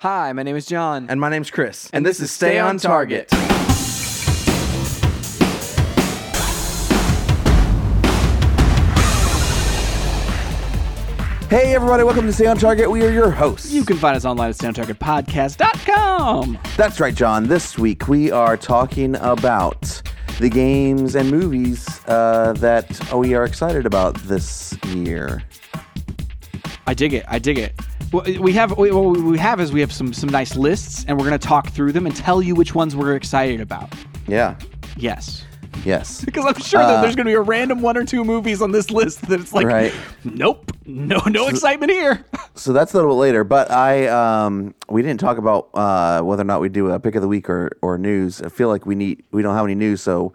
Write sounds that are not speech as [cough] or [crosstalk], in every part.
Hi, my name is John. And my name's Chris. And this is Stay on Target. Hey everybody, welcome to Stay on Target. We are your hosts. You can find us online at stayontargetpodcast.com. That's right, John. This week we are talking about the games and movies that we are excited about this year. I dig it. We have some nice lists, and we're going to talk through them and tell you which ones we're excited about. Yeah. Yes. Because I'm sure that there's going to be a random one or two movies on this list that it's like, right. Nope, no excitement here. So that's a little bit later, but we didn't talk about whether or not we do a pick of the week or news. I feel like we don't have any news, so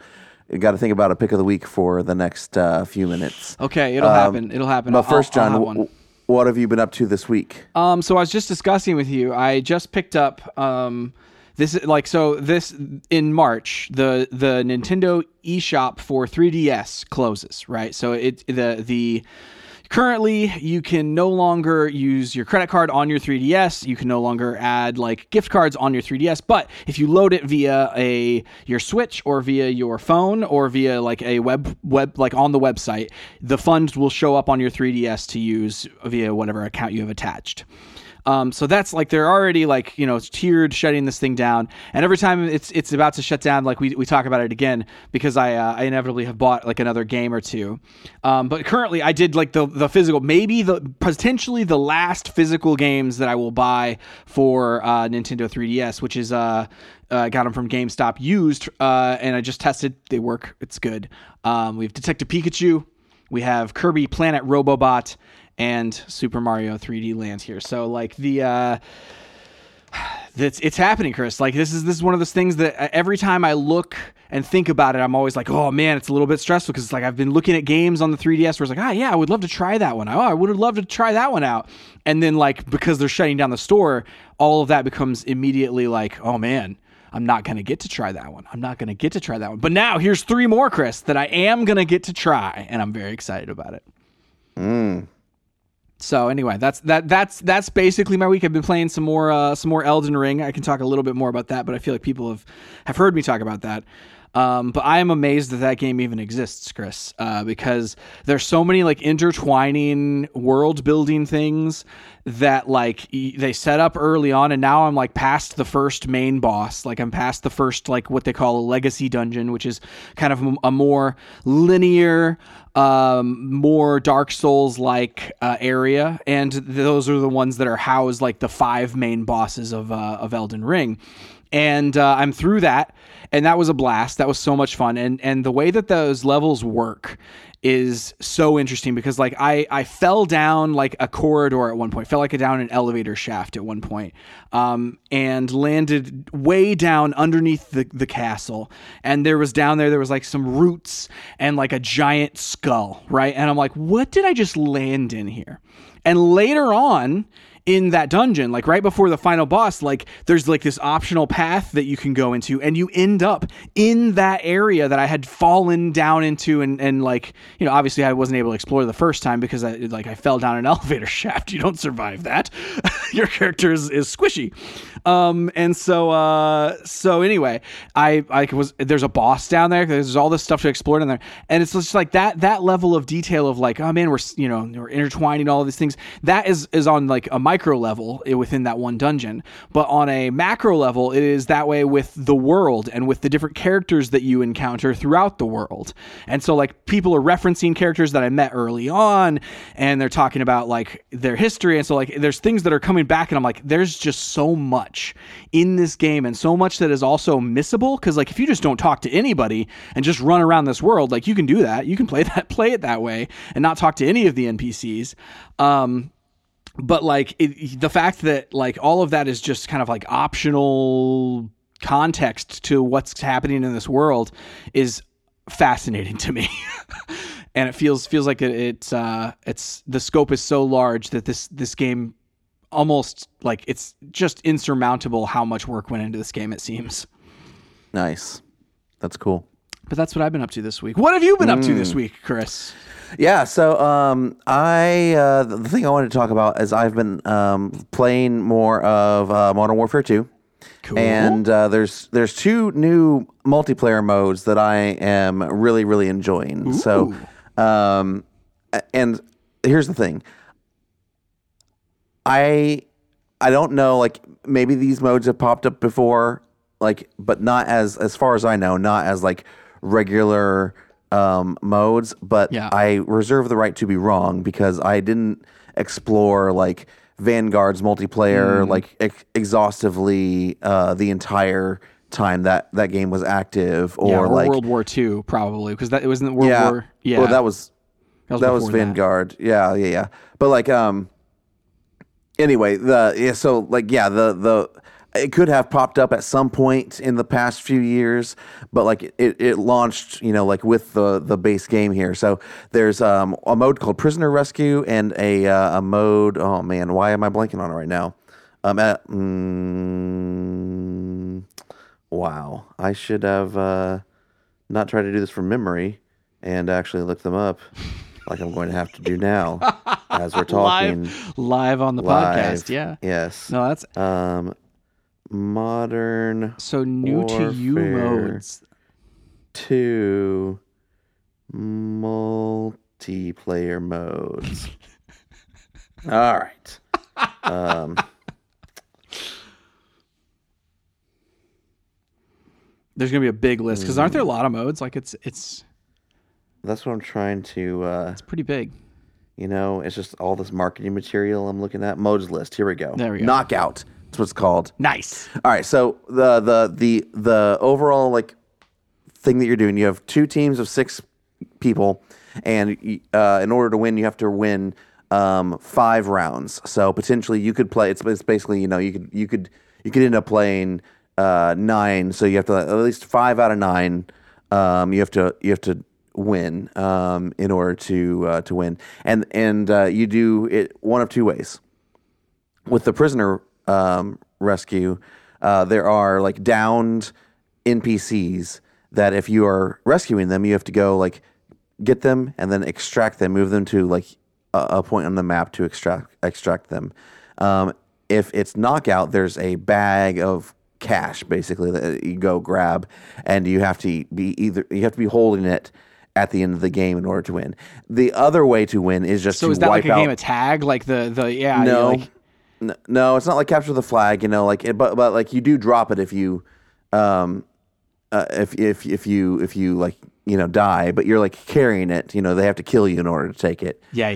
we got to think about a pick of the week for the next few minutes. Okay, it'll happen. But first, John, what have you been up to this week? So I was just discussing with you. I just picked up this in March, the Nintendo eShop for 3DS closes, right? So currently you can no longer use your credit card on your 3DS. You can no longer add like gift cards on your 3DS, but if you load it via your Switch or via your phone or via like a web like on the website, the funds will show up on your 3DS to use via whatever account you have attached. So that's like they're already like, you know, it's tiered shutting this thing down, and every time it's about to shut down, like we talk about it again because I inevitably have bought like another game or two, but currently I did like the physical, maybe potentially the last physical games that I will buy for Nintendo 3DS, which is I got them from GameStop used, and I just tested, they work, it's good. We've Detective Pikachu, we have Kirby Planet Robobot, and Super Mario 3D Land here. So like it's happening, Chris. Like this is one of those things that every time I look and think about it, I'm always like, oh man, it's a little bit stressful because it's like I've been looking at games on the 3DS where it's like, ah, yeah, I would love to try that one. Oh, I would have loved to try that one out. And then like because they're shutting down the store, all of that becomes immediately like, oh man, I'm not going to get to try that one. But now here's three more, Chris, that I am going to get to try, and I'm very excited about it. So anyway, that's basically my week. I've been playing some more Elden Ring. I can talk a little bit more about that, but I feel like people have heard me talk about that. But I am amazed that game even exists, Chris, because there's so many like intertwining world building things that like they set up early on, and now I'm like past the first main boss. Like I'm past the first like what they call a legacy dungeon, which is kind of a more linear, more Dark Souls like area, and those are the ones that are housed like the five main bosses of Elden Ring. And I'm through that, and that was a blast. That was so much fun. And the way that those levels work is so interesting because like I fell down like a corridor at one point, fell like down an elevator shaft at one point, and landed way down underneath the castle, and there was like some roots and like a giant skull, right? And I'm like, what did I just land in here? And later on in that dungeon, like right before the final boss, like there's like this optional path that you can go into, and you end up in that area that I had fallen down into, and like, you know, obviously I wasn't able to explore the first time because I fell down an elevator shaft. You don't survive that. Your character is squishy. So anyway, there's a boss down there. There's all this stuff to explore down there, and it's just like that level of detail of like, oh man, we're intertwining all of these things. That is on like a micro level within that one dungeon, but on a macro level it is that way with the world and with the different characters that you encounter throughout the world. And so like people are referencing characters that I met early on, and they're talking about like their history, and so like there's things that are coming back, and I'm like, there's just so much in this game, and so much that is also missable, because like if you just don't talk to anybody and just run around this world, like you can do that, you can play it that way and not talk to any of the NPCs. But like the fact that like all of that is just kind of like optional context to what's happening in this world is fascinating to me. And it feels like it's the scope is so large that this game almost like it's just insurmountable how much work went into this game, it seems. Nice. That's cool. But that's what I've been up to this week. What have you been up to this week, Chris? Yeah, so the thing I wanted to talk about is I've been playing more of Modern Warfare 2. Cool. And there's two new multiplayer modes that I am really, really enjoying. Ooh. So, and here's the thing. I don't know, like, maybe these modes have popped up before, like, but not as far as I know, not as, like, regular modes, but yeah. I reserve the right to be wrong because I didn't explore, like, Vanguard's multiplayer, like, exhaustively the entire time that game was active. Or like World War II, probably, because that it wasn't World War... Yeah, well, that was Vanguard. That. Yeah. But, like, anyway, it could have popped up at some point in the past few years, but like it launched, you know, like with the base game here. So there's a mode called Prisoner Rescue and a mode. Oh man, why am I blanking on it right now? Wow, I should have not tried to do this from memory and actually look them up. Like I'm going to have to do now as we're talking live on the podcast. Yeah. Yes. No, that's Modern. So new Warfare to you modes. To multiplayer modes. All right. There's gonna be a big list because aren't there a lot of modes? Like it's. That's what I'm trying to... it's pretty big. You know, it's just all this marketing material I'm looking at. Modes list. Here we go. There we go. Knockout. That's what it's called. Nice. All right. So the overall like thing that you're doing, you have two teams of 6 people, and in order to win, you have to win 5 rounds. So potentially you could play. It's basically, you know, you could end up playing 9. So you have to at least 5 out of 9. You have to win in order to win, and you do it one of two ways. With the prisoner rescue, there are like downed NPCs that if you are rescuing them, you have to go like get them and then extract them, move them to like a point on the map to extract them. If it's knockout, there's a bag of cash basically that you go grab, and you have to be holding it at the end of the game in order to win. The other way to win is just to wipe out. So is that like a game of tag? Like the yeah. No, no, it's not like capture the flag. You know, like but like you do drop it if you, if you like, you know, die, but you're like carrying it. You know, they have to kill you in order to take it. Yeah.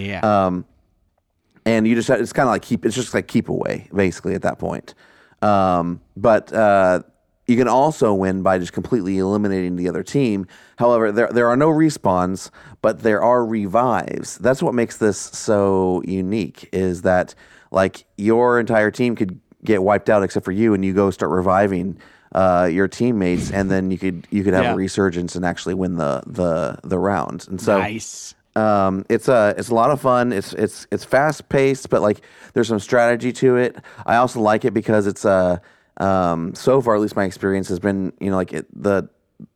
And you just it's kind of like it's just like keep away basically at that point. But you can also win by just completely eliminating the other team. However, there are no respawns, but there are revives. That's what makes this so unique, is that like your entire team could get wiped out except for you, and you go start reviving your teammates, and then you could have a resurgence and actually win the round. And so nice. It's a lot of fun. It's fast paced, but like there's some strategy to it. I also like it because it's so far at least my experience has been, you know, like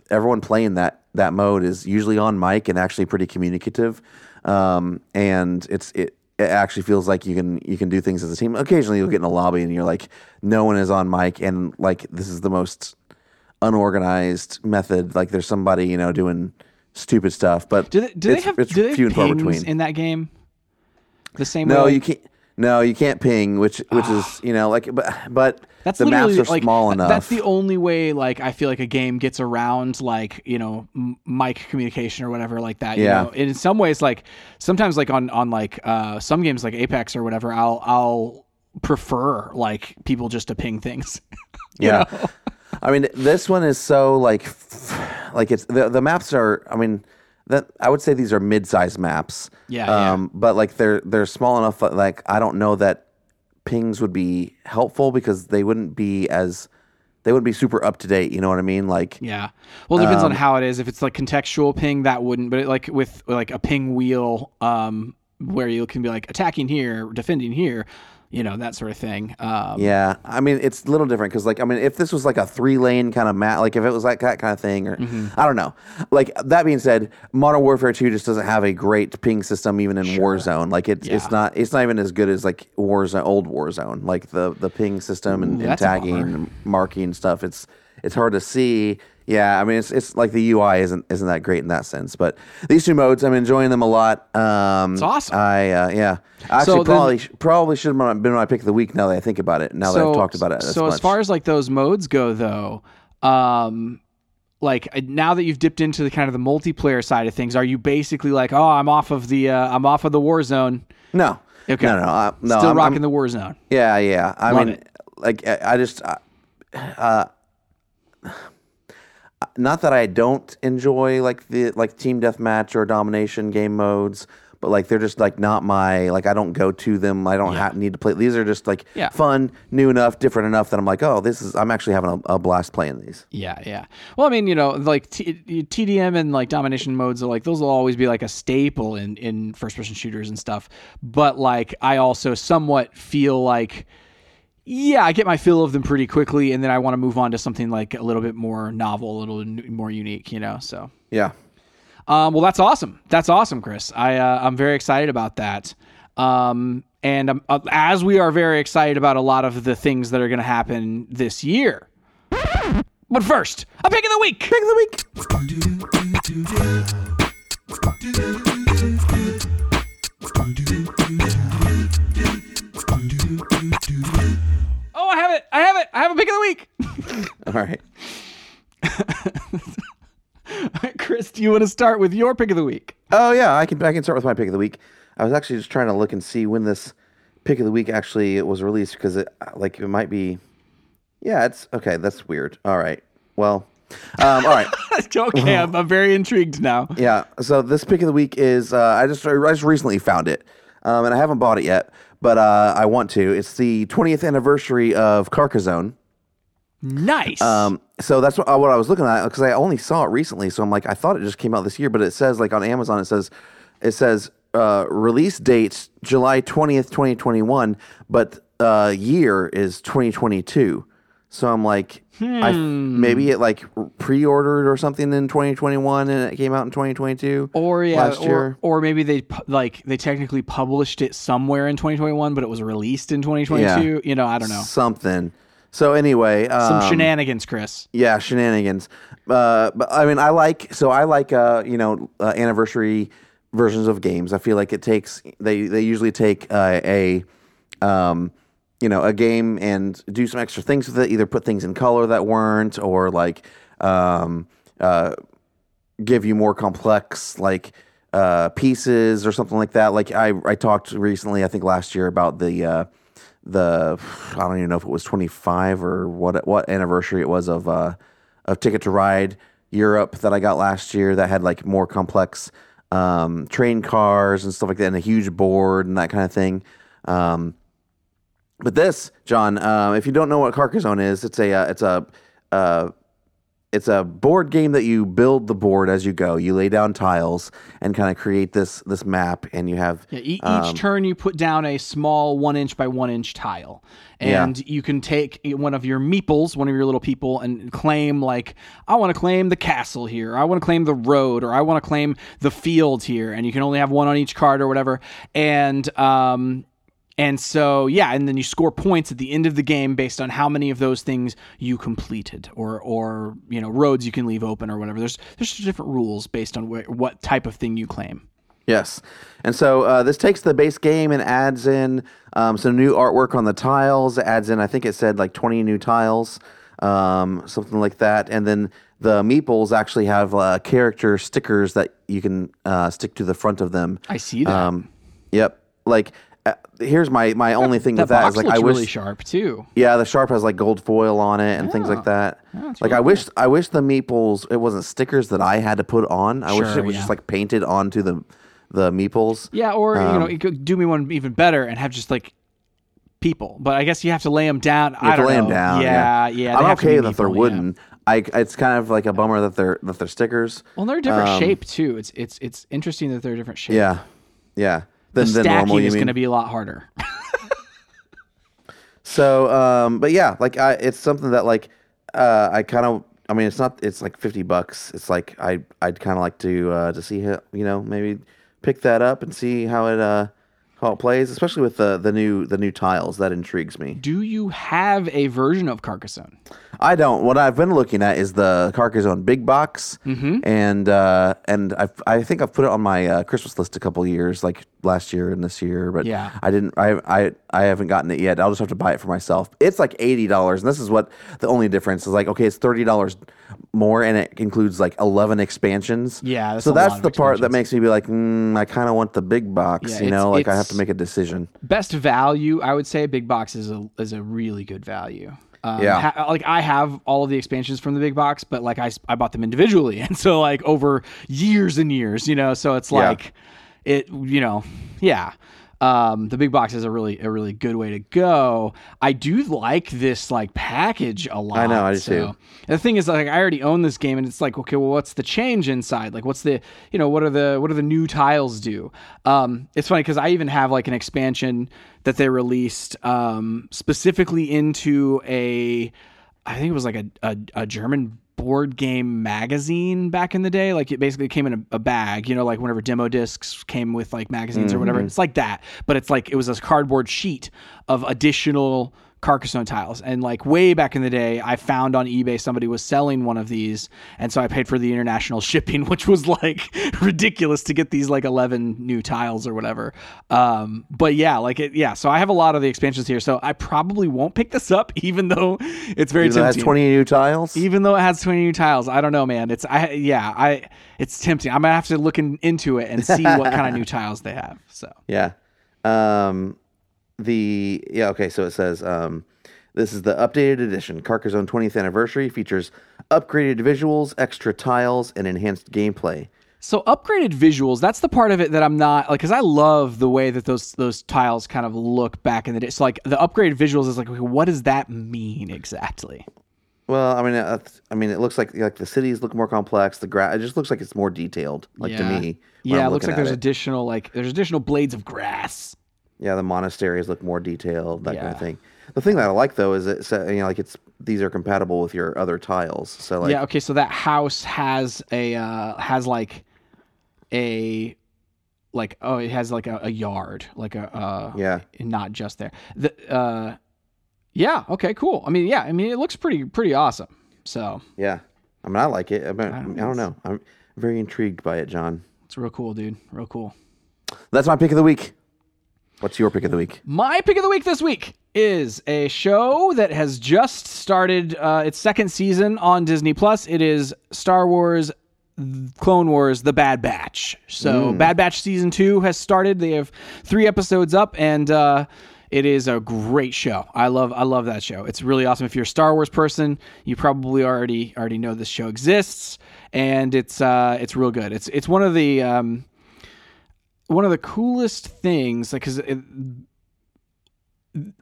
everyone playing that mode is usually on mic and actually pretty communicative. And it actually feels like you can do things as a team. Occasionally you'll get in a lobby and you're like, no one is on mic, and like this is the most unorganized method. Like there's somebody, you know, doing stupid stuff, but do they have few and far between in that game. The same no, way? You can't ping, which is, you know, like but that's the maps are like, small enough. That's the only way, like I feel like a game gets around, like, you know, mic communication or whatever like that. Yeah. You know, in some ways, like sometimes like on like some games like Apex or whatever, I'll prefer like people just to ping things. Yeah. know? [laughs] I mean, this one is so like it's the maps are. I mean, that I would say these are mid-sized maps. Yeah. But like they're small enough. Like I don't know that pings would be helpful because they wouldn't be super up to date. You know what I mean? Like yeah. Well, it depends on how it is. If it's like contextual ping, that wouldn't. But like with like a ping wheel, where you can be like attacking here, defending here. you know, that sort of thing. Yeah, I mean, it's a little different because, like, I mean, if this was like a 3-lane kind of map, like if it was like that kind of thing, or I don't know. Like, that being said, Modern Warfare 2 just doesn't have a great ping system even in Warzone. Like, it's not even as good as like Warzone, old Warzone. Like the ping system and tagging and marking stuff. It's hard to see. Yeah, I mean, it's like the UI isn't that great in that sense, but these two modes, I'm enjoying them a lot. It's awesome. I actually probably should have been my pick of the week now that I think about it. Now that I've talked about it. As far as like those modes go, though, like now that you've dipped into the kind of the multiplayer side of things, are you basically like, oh, I'm off of the Warzone? No. Okay. No. Still rocking the Warzone. Yeah, yeah. Not that I don't enjoy like team deathmatch or domination game modes, but like they're just like not my, like I don't go to them. I don't need to play. These are just like fun, new enough, different enough that I'm like, oh, I'm actually having a blast playing these. Yeah, yeah. Well, I mean, you know, like TDM and like domination modes are like, those will always be like a staple in first person shooters and stuff. But like, I also somewhat feel like, yeah, I get my feel of them pretty quickly, and then I want to move on to something like a little bit more novel, a little more unique, you know. So yeah. Well, that's awesome. That's awesome, Chris. I'm very excited about that. And I'm, as we are very excited about a lot of the things that are going to happen this year. But first, a pick of the week. Pick of the week. Oh, I have it. I have a pick of the week. All right. Chris, do you want to start with your pick of the week? Oh, yeah. I can start with my pick of the week. I was actually just trying to look and see when this pick of the week actually was released because it might be... Yeah, it's... Okay, that's weird. All right. Well... all right. Okay, I'm very intrigued now. Yeah. So this pick of the week is... I just recently found it, and I haven't bought it yet. But I want to. It's the 20th anniversary of Carcassonne. Nice. So that's what I was looking at because I only saw it recently. So I'm like, I thought it just came out this year, but it says like on Amazon, it says release date July 20th, 2021, but year is 2022. So I'm like, maybe it like pre-ordered or something in 2021 and it came out in 2022 last year. Or maybe they technically published it somewhere in 2021, but it was released in 2022. You know, I don't know. Something. So anyway. Some shenanigans, Chris. Yeah, shenanigans. But I mean, I like anniversary versions of games. I feel like they usually take a game and do some extra things with it, either put things in color that weren't, or like give you more complex like pieces or something like that. Like I talked recently, I think last year, about the I don't even know if it was 25 or what anniversary it was of Ticket to Ride Europe that I got last year that had like more complex train cars and stuff like that, and a huge board and that kind of thing. But this, John, if you don't know what Carcassonne is, it's a board game that you build the board as you go. You lay down tiles and kind of create this map, and you have each turn you put down a small 1-inch by 1-inch tile, and you can take one of your meeples, one of your little people, and claim like, I want to claim the castle here, or I want to claim the road, or I want to claim the field here, and you can only have one on each card or whatever, And so, and then you score points at the end of the game based on how many of those things you completed, or you know, roads you can leave open or whatever. There's different rules based on what type of thing you claim. Yes, and so this takes the base game and adds in some new artwork on the tiles. It adds in, I think it said like 20 new tiles, something like that. And then the meeples actually have character stickers that you can stick to the front of them. I see that. Yep, like. Here's my only thing with that is like I wish really sharp too. Yeah, the sharp has like gold foil on it and things like that. Yeah, like really I wish the meeples, it wasn't stickers that I had to put on. I wish it was just like painted onto the meeples. Yeah, or you know, it could do me one even better and have just like people. But I guess you have to lay them down. You have to lay them down. Yeah. I'm okay that they're wooden. Yeah. It's kind of like a bummer that they're stickers. Well, they're a different shape too. It's interesting that they're a different shape. Yeah. The stacking is going to be a lot harder. So, but yeah, like it's something that like I kind of. I mean, it's not. It's like $50. It's like I'd kind of like to see how, you know, maybe pick that up and see how it plays, especially with the new tiles. That intrigues me. Do you have a version of Carcassonne? I don't. What I've been looking at is the Carcassonne Big Box, and I think I've put it on my Christmas list a couple years, like last year and this year, but yeah. I didn't. I haven't gotten it yet. I'll just have to buy it for myself. It's like $80, and this is what the only difference is. Like, okay, it's $30 more, and it includes like 11 expansions. Yeah, that's so that's the part that makes me be like, I kind of want the big box. Yeah, you know, like I have to make a decision. Best value, I would say, big box is a really good value. Like I have all of the expansions from the big box, but like I bought them individually, and so like over years and years, you know, so it's like it, you know, the big box is a really good way to go. I do like this like package a lot. I know, I do too. And the thing is, like, I already own this game, and it's like, okay, well, what's the change inside? Like, what's the, you know, what are the new tiles do? It's funny because I even have like an expansion that they released specifically into I think it was like a German board game magazine back in the day. Like, it basically came in a bag, you know, like whenever demo discs came with like magazines or whatever. It's like that, but it's like it was a cardboard sheet of additional Carcassonne tiles. And like way back in the day, I found on eBay somebody was selling one of these, and so I paid for the international shipping, which was like ridiculous to get these like 11 new tiles or whatever. But yeah, like it, yeah. So I have a lot of the expansions here, so I probably won't pick this up, even though it's very tempting. It has 20 new tiles. Even though it has 20 new tiles, I don't know, man. It's tempting. I'm gonna have to look into it and see what kind of new tiles they have. So yeah. So it says this is the updated edition. Carcassonne 20th anniversary features upgraded visuals, extra tiles, and enhanced gameplay. So upgraded visuals, that's the part of it that I'm not like, because I love the way that those tiles kind of look back in the day. So like the upgraded visuals is like, okay, what does that mean exactly? Well, I mean, it looks like the cities look more complex. It just looks like it's more detailed. Like to me, yeah, it looks like there's additional blades of grass. Yeah, the monasteries look more detailed, that kind of thing. The thing that I like though is that, you know, like these are compatible with your other tiles. So like, yeah, okay, so that house has a yard, like not just there. Okay, cool. I mean, it looks pretty awesome. So yeah, I mean, I like it. I don't know. I'm very intrigued by it, John. It's real cool, dude. Real cool. That's my pick of the week. What's your pick of the week? My pick of the week this week is a show that has just started its second season on Disney+. It is Star Wars, Clone Wars, The Bad Batch. So Bad Batch Season 2 has started. They have 3 episodes up, and it is a great show. I love that show. It's really awesome. If you're a Star Wars person, you probably already know this show exists, and it's real good. It's one of the... one of the coolest things, like, because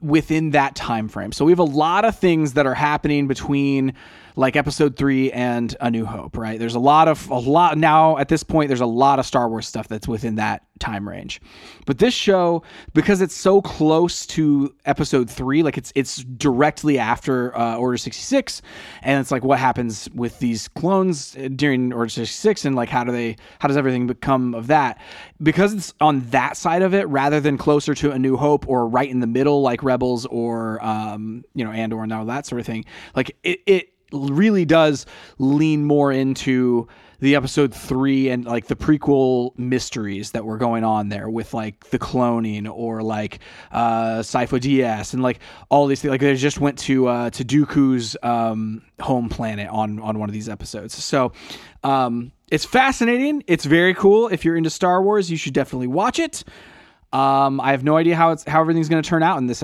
within that time frame, so we have a lot of things that are happening between like episode 3 and A New Hope, right? There's a lot now at this point. There's a lot of Star Wars stuff that's within that time range, but this show, because it's so close to episode 3, like it's directly after Order 66, and it's like what happens with these clones during Order 66, and like how does everything become of that? Because it's on that side of it rather than closer to A New Hope or right in the middle like Rebels or you know, Andor and all that sort of thing. Like it really does lean more into the episode 3 and like the prequel mysteries that were going on there with like the cloning or like Sifo Dyas and like all these things. Like they just went to Dooku's home planet on one of these episodes. So it's fascinating. It's very cool. If you're into Star Wars, you should definitely watch it. I have no idea how everything's going to turn out in this.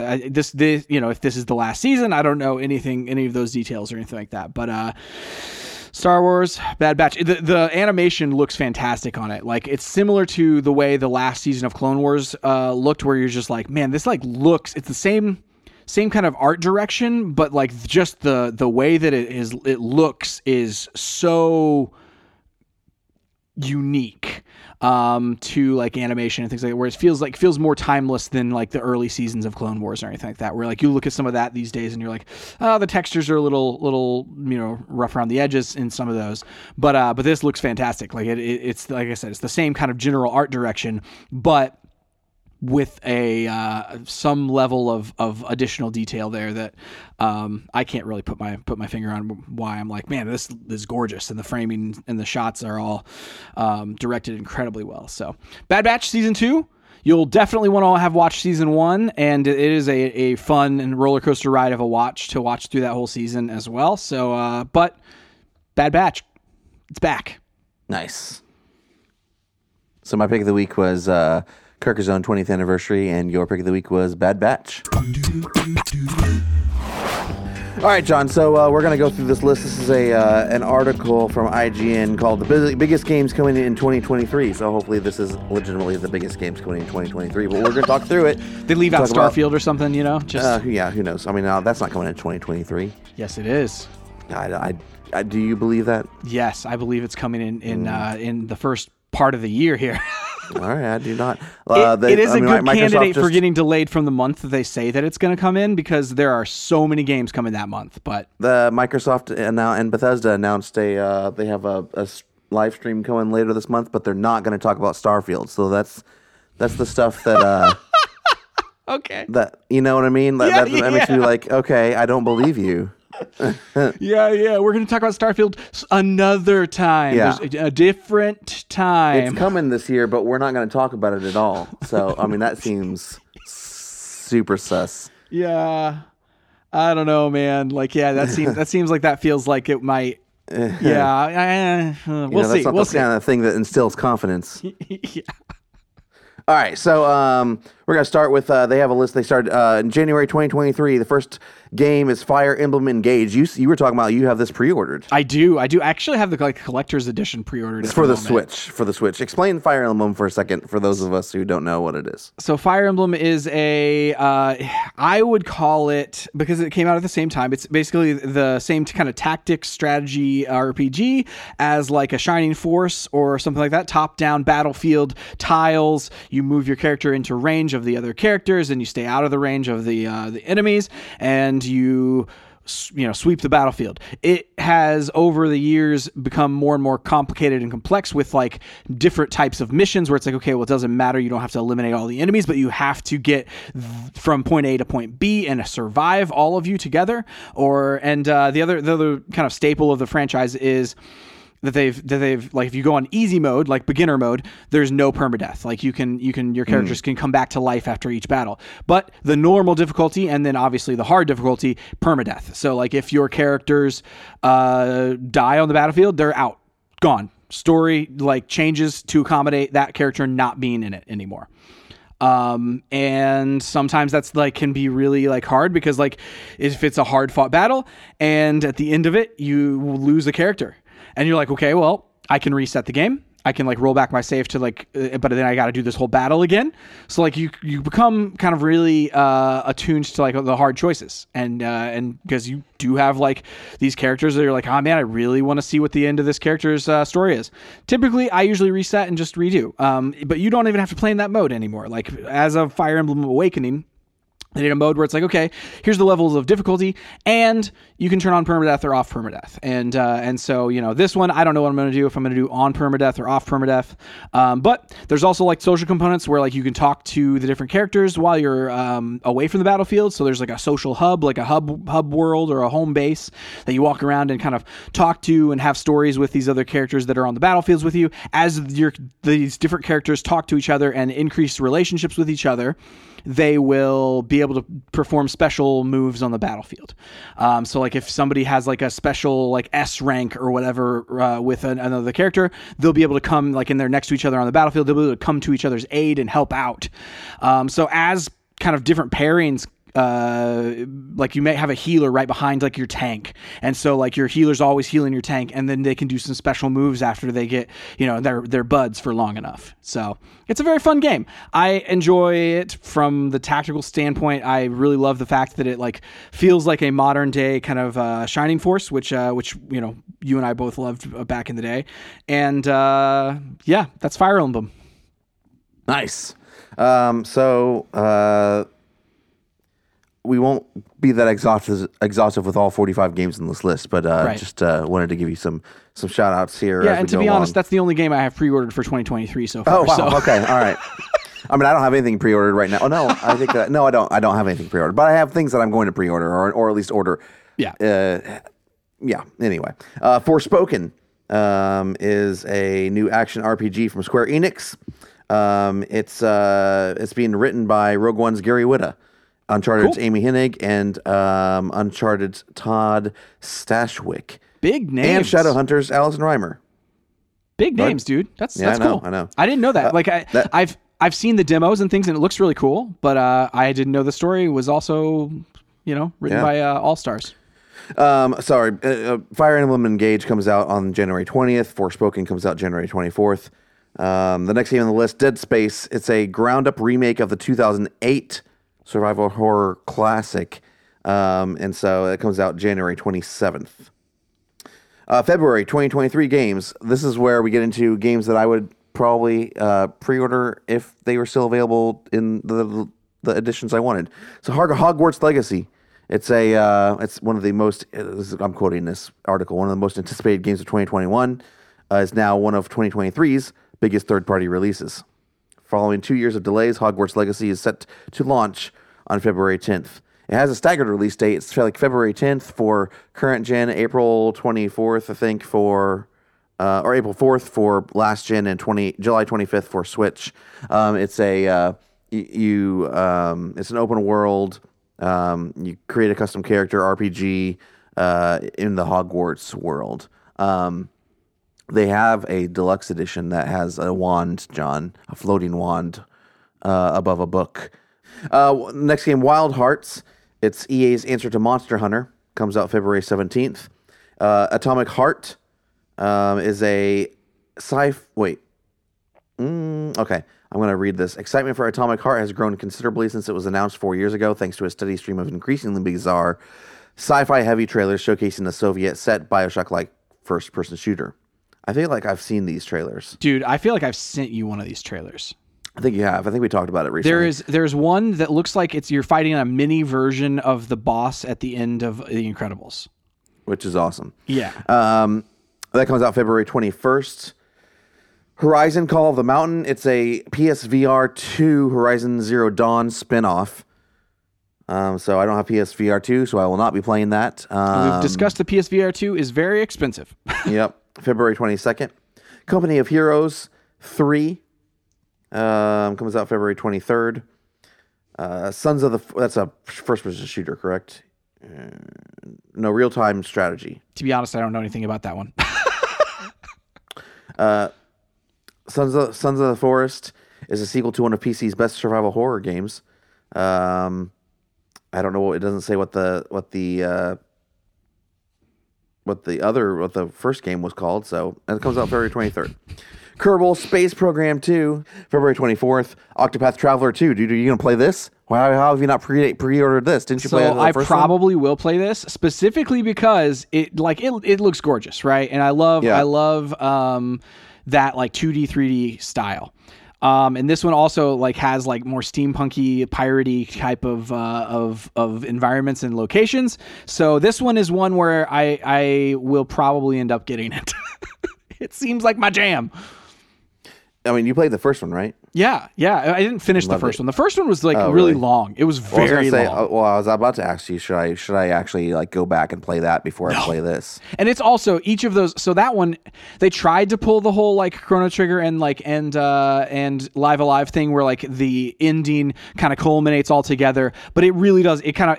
This, you know, if this is the last season, I don't know any of those details or anything like that. But Star Wars Bad Batch, the animation looks fantastic on it. Like it's similar to the way the last season of Clone Wars looked, where you're just like, man, this like looks. It's the same kind of art direction, but like just the way that it looks is so unique to like animation and things like that, where it feels more timeless than like the early seasons of Clone Wars or anything like that, where like you look at some of that these days and you're like, oh, the textures are a little rough around the edges in some of those, but this looks fantastic. Like it's like I said, it's the same kind of general art direction, but with a some level of additional detail there that I can't really put my finger on why I'm like, man, this is gorgeous, and the framing and the shots are all directed incredibly well. So Bad Batch Season 2, you'll definitely want to have watched Season 1, and it is a fun and roller coaster ride of a watch through that whole season as well. So but Bad Batch, it's back. Nice. So my pick of the week was Kirker's own 20th anniversary, and your pick of the week was Bad Batch. All right, John, so we're going to go through this list. This is an article from IGN called The Biggest Games Coming in 2023. So hopefully this is legitimately the biggest games coming in 2023, but we're going to talk through it. They leave out Starfield or something, you know? Just yeah, who knows? I mean, that's not coming in 2023. Yes, it is. I do you believe that? Yes, I believe it's coming in the first part of the year here. All right, I do not. It is a good Microsoft candidate for getting delayed from the month that they say that it's going to come in, because there are so many games coming that month. But the Microsoft and Bethesda announced they have a live stream coming later this month, but they're not going to talk about Starfield. So that's the stuff that. Okay. That, you know what I mean? That makes me like, okay, I don't believe you. yeah, we're going to talk about Starfield another time. Yeah. There's a different time. It's coming this year, but we're not going to talk about it at all. So, I mean, that seems super sus. Yeah. I don't know, man. Like, yeah, that seems like that feels like it might. Yeah. We'll see. That's not the kind of thing that instills confidence. Yeah. All right, so we're going to start with, they have a list. They started in January 2023. The first game is Fire Emblem Engage. You were talking about you have this pre-ordered. I do. I actually have the collector's edition pre-ordered. It's for the Switch. Explain Fire Emblem for a second for those of us who don't know what it is. So Fire Emblem is I would call it, because it came out at the same time, it's basically the same kind of tactics, strategy RPG as like a Shining Force or something like that. Top-down battlefield tiles. You move your character into range of the other characters, and you stay out of the range of the enemies, and you sweep the battlefield. It has over the years become more and more complicated and complex with like different types of missions where it's like, okay, well, it doesn't matter. You don't have to eliminate all the enemies, but you have to get from point A to point B and survive, all of you together. The other kind of staple of the franchise is that they've like, if you go on easy mode, like beginner mode, there's no permadeath. Like your characters can come back to life after each battle, but the normal difficulty and then obviously the hard difficulty, permadeath. So like if your characters die on the battlefield, they're out, gone. Story like changes to accommodate that character not being in it anymore. And sometimes that's like, can be really like hard, because like if it's a hard fought battle and at the end of it, you lose a character. And you're like, okay, well, I can reset the game. I can like roll back my save to like, but then I got to do this whole battle again. So like you become kind of really attuned to like the hard choices, and because you do have like these characters that you're like, oh man, I really want to see what the end of this character's story is. Typically, I usually reset and just redo. But you don't even have to play in that mode anymore. Like as of Fire Emblem Awakening, they did a mode where it's like, okay, here's the levels of difficulty, and you can turn on permadeath or off permadeath. And so, you know, this one, I don't know what I'm going to do, if I'm going to do on permadeath or off permadeath. But there's also like social components where like you can talk to the different characters while you're away from the battlefield. So there's like a social hub, like a hub world or a home base that you walk around and kind of talk to and have stories with these other characters that are on the battlefields with you, as these different characters talk to each other and increase relationships with each other. They will be able to perform special moves on the battlefield. So like if somebody has like a special like S rank or whatever with another character, they'll be able to come like in there next to each other on the battlefield. They'll be able to come to each other's aid and help out. So as kind of different pairings, like you may have a healer right behind like your tank, and so like your healer's always healing your tank, and then they can do some special moves after they get, you know, their buds for long enough. So it's a very fun game. I enjoy it from the tactical standpoint. I really love the fact that it like feels like a modern day kind of Shining Force, which you know you and I both loved back in the day. And yeah, that's Fire Emblem. Nice. So we won't be that exhaustive with all 45 games in this list, but right. Just wanted to give you some shout outs here. Yeah, as and we to go be honest, along. That's the only game I have pre-ordered for 2023 so far. Oh, wow. So. Okay. All right. I mean, I don't have anything pre-ordered right now. Oh, no, I think that, no, I don't have anything pre-ordered, but I have things that I'm going to pre-order or at least order. Yeah. Yeah. Anyway, Forspoken is a new action RPG from Square Enix. It's being written by Rogue One's Gary Whitta, Uncharted's Amy Hennig, and Uncharted's Todd Stashwick. Big names. And Shadowhunters' Alison Reimer. Big names, dude. That's cool. I know. I didn't know that. I've seen the demos and things, and it looks really cool, but I didn't know the story was also, written by All-Stars. Fire Emblem Engage comes out on January 20th. Forspoken comes out January 24th. The next game on the list, Dead Space. It's a ground-up remake of the 2008 survival horror classic, and so it comes out January 27th. February 2023 games. This is where we get into games that I would probably pre-order if they were still available in the editions I wanted. So Hogwarts Legacy. It's a it's one of the most, I'm quoting this article, one of the most anticipated games of 2021. Is now one of 2023's biggest third-party releases. Following 2 years of delays, Hogwarts Legacy is set to launch on February 10th. It has a staggered release date. It's like February 10th for current gen, April 24th, I think, for or April 4th for last gen, and July 25th for Switch. It's a it's an open world. You create a custom character RPG in the Hogwarts world. They have a deluxe edition that has a wand, John, a floating wand above a book. Next game, Wild Hearts. It's EA's answer to Monster Hunter. Comes out February 17th. Atomic Heart is a I'm going to read this. Excitement for Atomic Heart has grown considerably since it was announced 4 years ago, thanks to a steady stream of increasingly bizarre sci-fi heavy trailers showcasing a Soviet-set Bioshock-like first-person shooter. I feel like I've seen these trailers. Dude, I feel like I've sent you one of these trailers. I think you have. I think we talked about it recently. There's one that looks like you're fighting a mini version of the boss at the end of The Incredibles. Which is awesome. Yeah. That comes out February 21st. Horizon Call of the Mountain. It's a PSVR 2 Horizon Zero Dawn spinoff. So I don't have PSVR 2, so I will not be playing that. We've discussed the PSVR 2 is very expensive. Yep. February 22nd. Company of Heroes 3 comes out February 23rd. Sons of the... That's a first-person shooter, correct? No, real-time strategy. To be honest, I don't know anything about that one. Sons of the Forest is a sequel to one of PC's best survival horror games. I don't know. It doesn't say what the first game was called, so it comes out February 23rd. Kerbal Space Program 2, February 24th. Octopath Traveler 2. Dude, are you going to play this? Why have you not pre-ordered this? Didn't you play the first one? So I probably will play this, specifically because it looks gorgeous, right? And I love that 2D, 3D style. And this one also has more steampunky, piratey type of environments and locations. So this one is one where I will probably end up getting it. It seems like my jam. I mean, you played the first one, right? Yeah. I didn't finish the first one. The first one was really long. It was very long. Well, I was about to ask you, should I actually go back and play that before I play this? And it's also each of those. So that one, they tried to pull the whole Chrono Trigger and Live Alive thing where the ending kind of culminates all together, but it really does. It kind of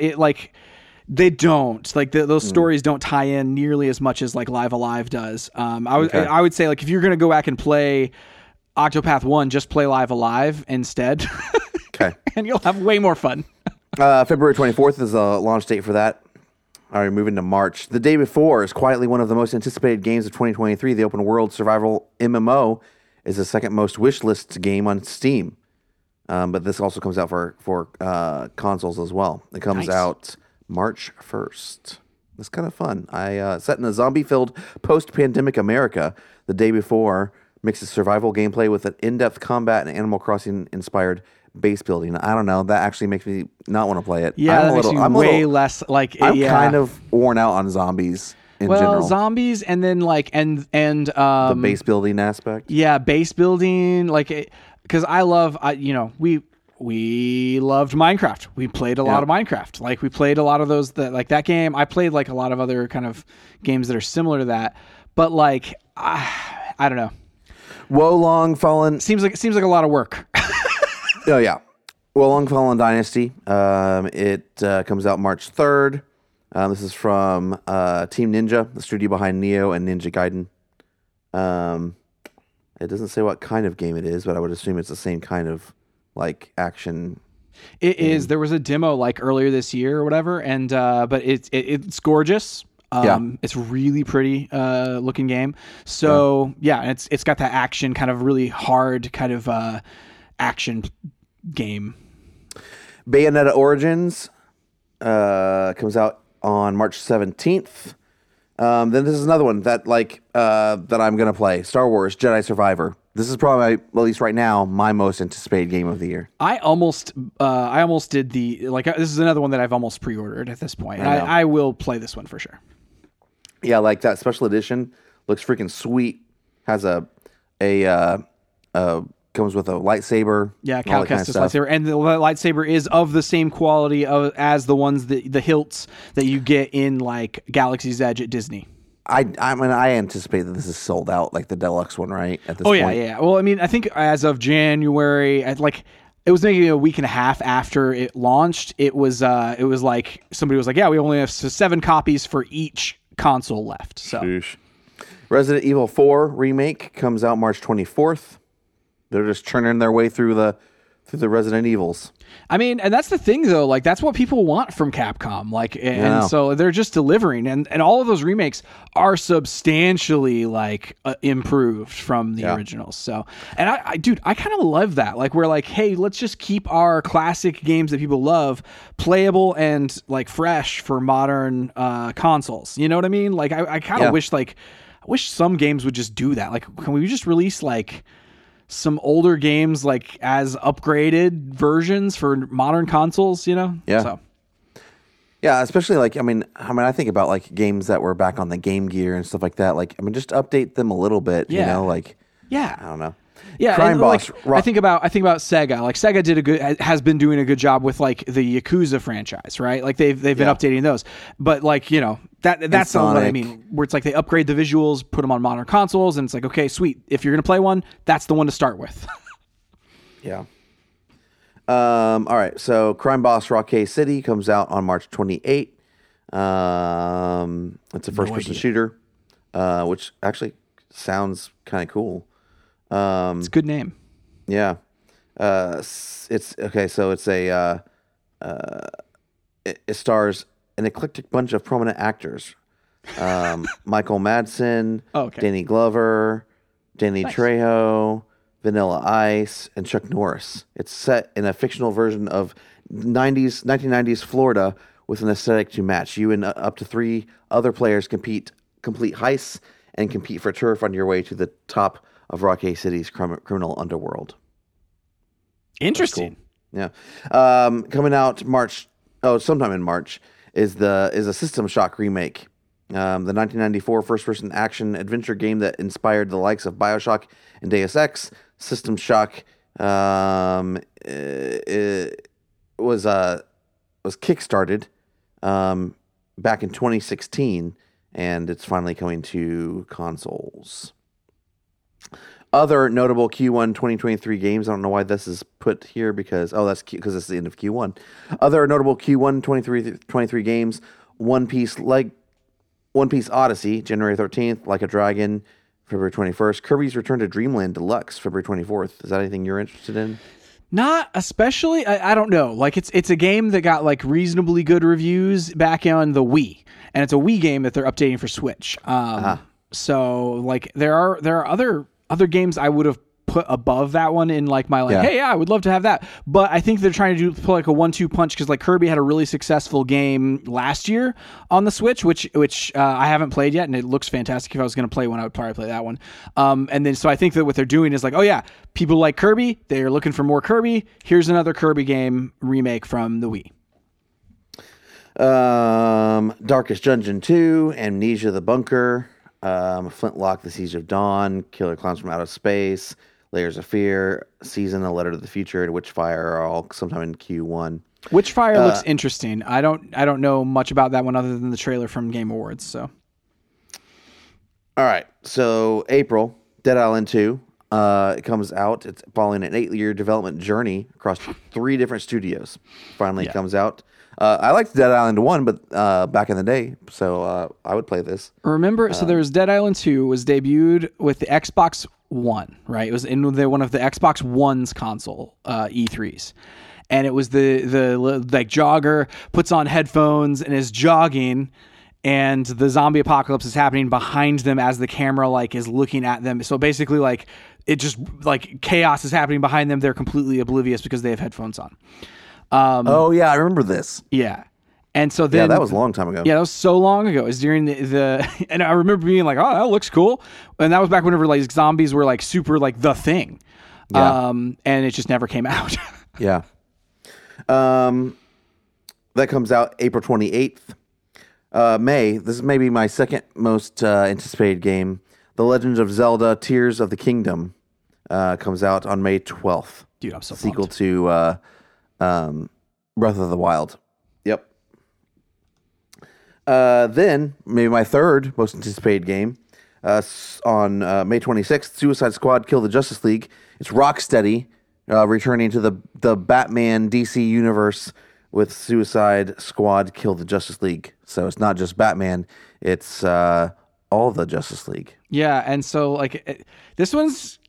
they don't those stories don't tie in nearly as much as Live Alive does. I would say if you're going to go back and play Octopath 1, just play Live Alive instead. Okay. And you'll have way more fun. February 24th is the launch date for that. All right, moving to March. The Day Before is quietly one of the most anticipated games of 2023. The open world survival MMO is the second most wishlist game on Steam. But this also comes out for consoles as well. It comes out March 1st. It's kind of fun. Set in a zombie-filled post-pandemic America, The Day Before mixes survival gameplay with an in-depth combat and Animal Crossing-inspired base building. I don't know. That actually makes me not want to play it. Yeah, I'm that makes you way little, less like. I'm kind of worn out on zombies. General. Zombies, and then like and the base building aspect. Yeah, base building, like, because we loved Minecraft. We played a lot of Minecraft. Like we played a lot of those that game. I played like a lot of other kind of games that are similar to that, but like I don't know. Wo Long Fallen seems like a lot of work. Oh yeah, Wo Long Fallen Dynasty. It comes out March 3rd. This is from Team Ninja, the studio behind Neo and Ninja Gaiden. It doesn't say what kind of game it is, but I would assume it's the same kind of like action. It game. Is. There was a demo like earlier this year or whatever, and but it's gorgeous. It's really pretty looking game. So and it's got that action kind of really hard kind of action game. Bayonetta Origins comes out on March 17th. Then this is another one that that I'm going to play. Star Wars Jedi Survivor. This is probably, at least right now, my most anticipated game of the year. I almost did the, like, this is another one that I've almost pre-ordered at this point. I will play this one for sure. Yeah, like that special edition looks freaking sweet. Has a comes with a lightsaber. Yeah, Cal Kestis lightsaber, and the lightsaber is of the same quality as the ones that the hilts that you get in like Galaxy's Edge at Disney. I anticipate that this is sold out, like the deluxe one, right? At this point. Yeah. Well, I mean, I think as of January, it was maybe a week and a half after it launched. It was like somebody was like, yeah, we only have 7 copies for each console left. So, sheesh. Resident Evil 4 remake comes out March 24th. They're just churning their way through the Resident Evils. I mean, and that's the thing though, like that's what people want from Capcom. Like, and so they're just delivering, and all of those remakes are substantially like improved from the originals. So, and I kind of love that. Like we're like, hey, let's just keep our classic games that people love playable and like fresh for modern consoles. You know what I mean? Like I kind of wish some games would just do that. Like, can we just release like some older games like as upgraded versions for modern consoles, you know? Yeah. So. Yeah. Especially like, I think about like games that were back on the Game Gear and stuff like that. Like, just update them a little bit, you know, like, I don't know. Yeah. Crime Boss. Like, I think about Sega, like Sega has been doing a good job with like the Yakuza franchise, right? Like they've been updating those, but like, you know, that's what I mean, where it's like they upgrade the visuals, put them on modern consoles, and it's like, okay, sweet. If you're going to play one, that's the one to start with. Yeah. All right. So Crime Boss Roque City comes out on March 28th. It's a first-person shooter, which actually sounds kind of cool. It's a good name. Yeah. It stars an eclectic bunch of prominent actors. Michael Madsen, Danny Glover, Danny Trejo, Vanilla Ice, and Chuck Norris. It's set in a fictional version of 1990s Florida with an aesthetic to match. You and up to 3 other players complete heists and compete for turf on your way to the top of Roque City's criminal underworld. Interesting. Cool. Yeah. Coming out sometime in March, is a System Shock remake. The 1994 first-person action adventure game that inspired the likes of BioShock and Deus Ex. System Shock was kickstarted back in 2016, and it's finally coming to consoles. Other notable Q1 2023 games. I don't know why this is put here because it's the end of Q1. Other notable Q1 2023 games: One Piece Odyssey, January 13th; Like a Dragon, February 21st; Kirby's Return to Dreamland Deluxe, February 24th. Is that anything you're interested in? Not especially. I don't know. Like it's a game that got like reasonably good reviews back on the Wii, and it's a Wii game that they're updating for Switch. So like there are other games I would have put above that one in like my like, hey, yeah, I would love to have that. But I think they're trying to do like a 1-2 punch because like Kirby had a really successful game last year on the Switch, which I haven't played yet, and it looks fantastic. If I was going to play one, I would probably play that one. And then so I think that what they're doing is like, oh yeah, people like Kirby, they're looking for more Kirby. Here's another Kirby game remake from the Wii. Darkest Dungeon 2, Amnesia the Bunker, Flintlock the Siege of Dawn, Killer Clowns from Outer Space, Layers of Fear, Season, A Letter to the Future, and Witchfire are all sometime in Q1. Witchfire looks interesting. I don't know much about that one other than the trailer from Game Awards. So, all right. So April, Dead Island 2 it comes out. It's following an 8-year development journey across 3 different studios. Finally, it comes out. I liked Dead Island 1, but back in the day, so I would play this. Remember, so there was Dead Island 2 was debuted with the Xbox One, right? It was in one of the Xbox One's console E3s. And it was the like jogger puts on headphones and is jogging, and the zombie apocalypse is happening behind them as the camera like is looking at them. So basically like it just like chaos is happening behind them. They're completely oblivious because they have headphones on. Oh yeah, I remember this. Yeah, and so then that was a long time ago. Yeah, that was so long ago. It was during the and I remember being like, oh, that looks cool. And that was back whenever like zombies were like super like the thing. Yeah. And it just never came out. Yeah. That comes out April 28th. May. This is maybe my second most anticipated game. The Legend of Zelda: Tears of the Kingdom comes out on May 12th. Dude, I'm so sequel pumped. To. Breath of the Wild. Yep. Then maybe my third most anticipated game on May 26th, Suicide Squad Kill the Justice League. It's Rocksteady returning to the Batman DC universe with Suicide Squad Kill the Justice League. So it's not just Batman, it's all the Justice League. Yeah, and so like this one's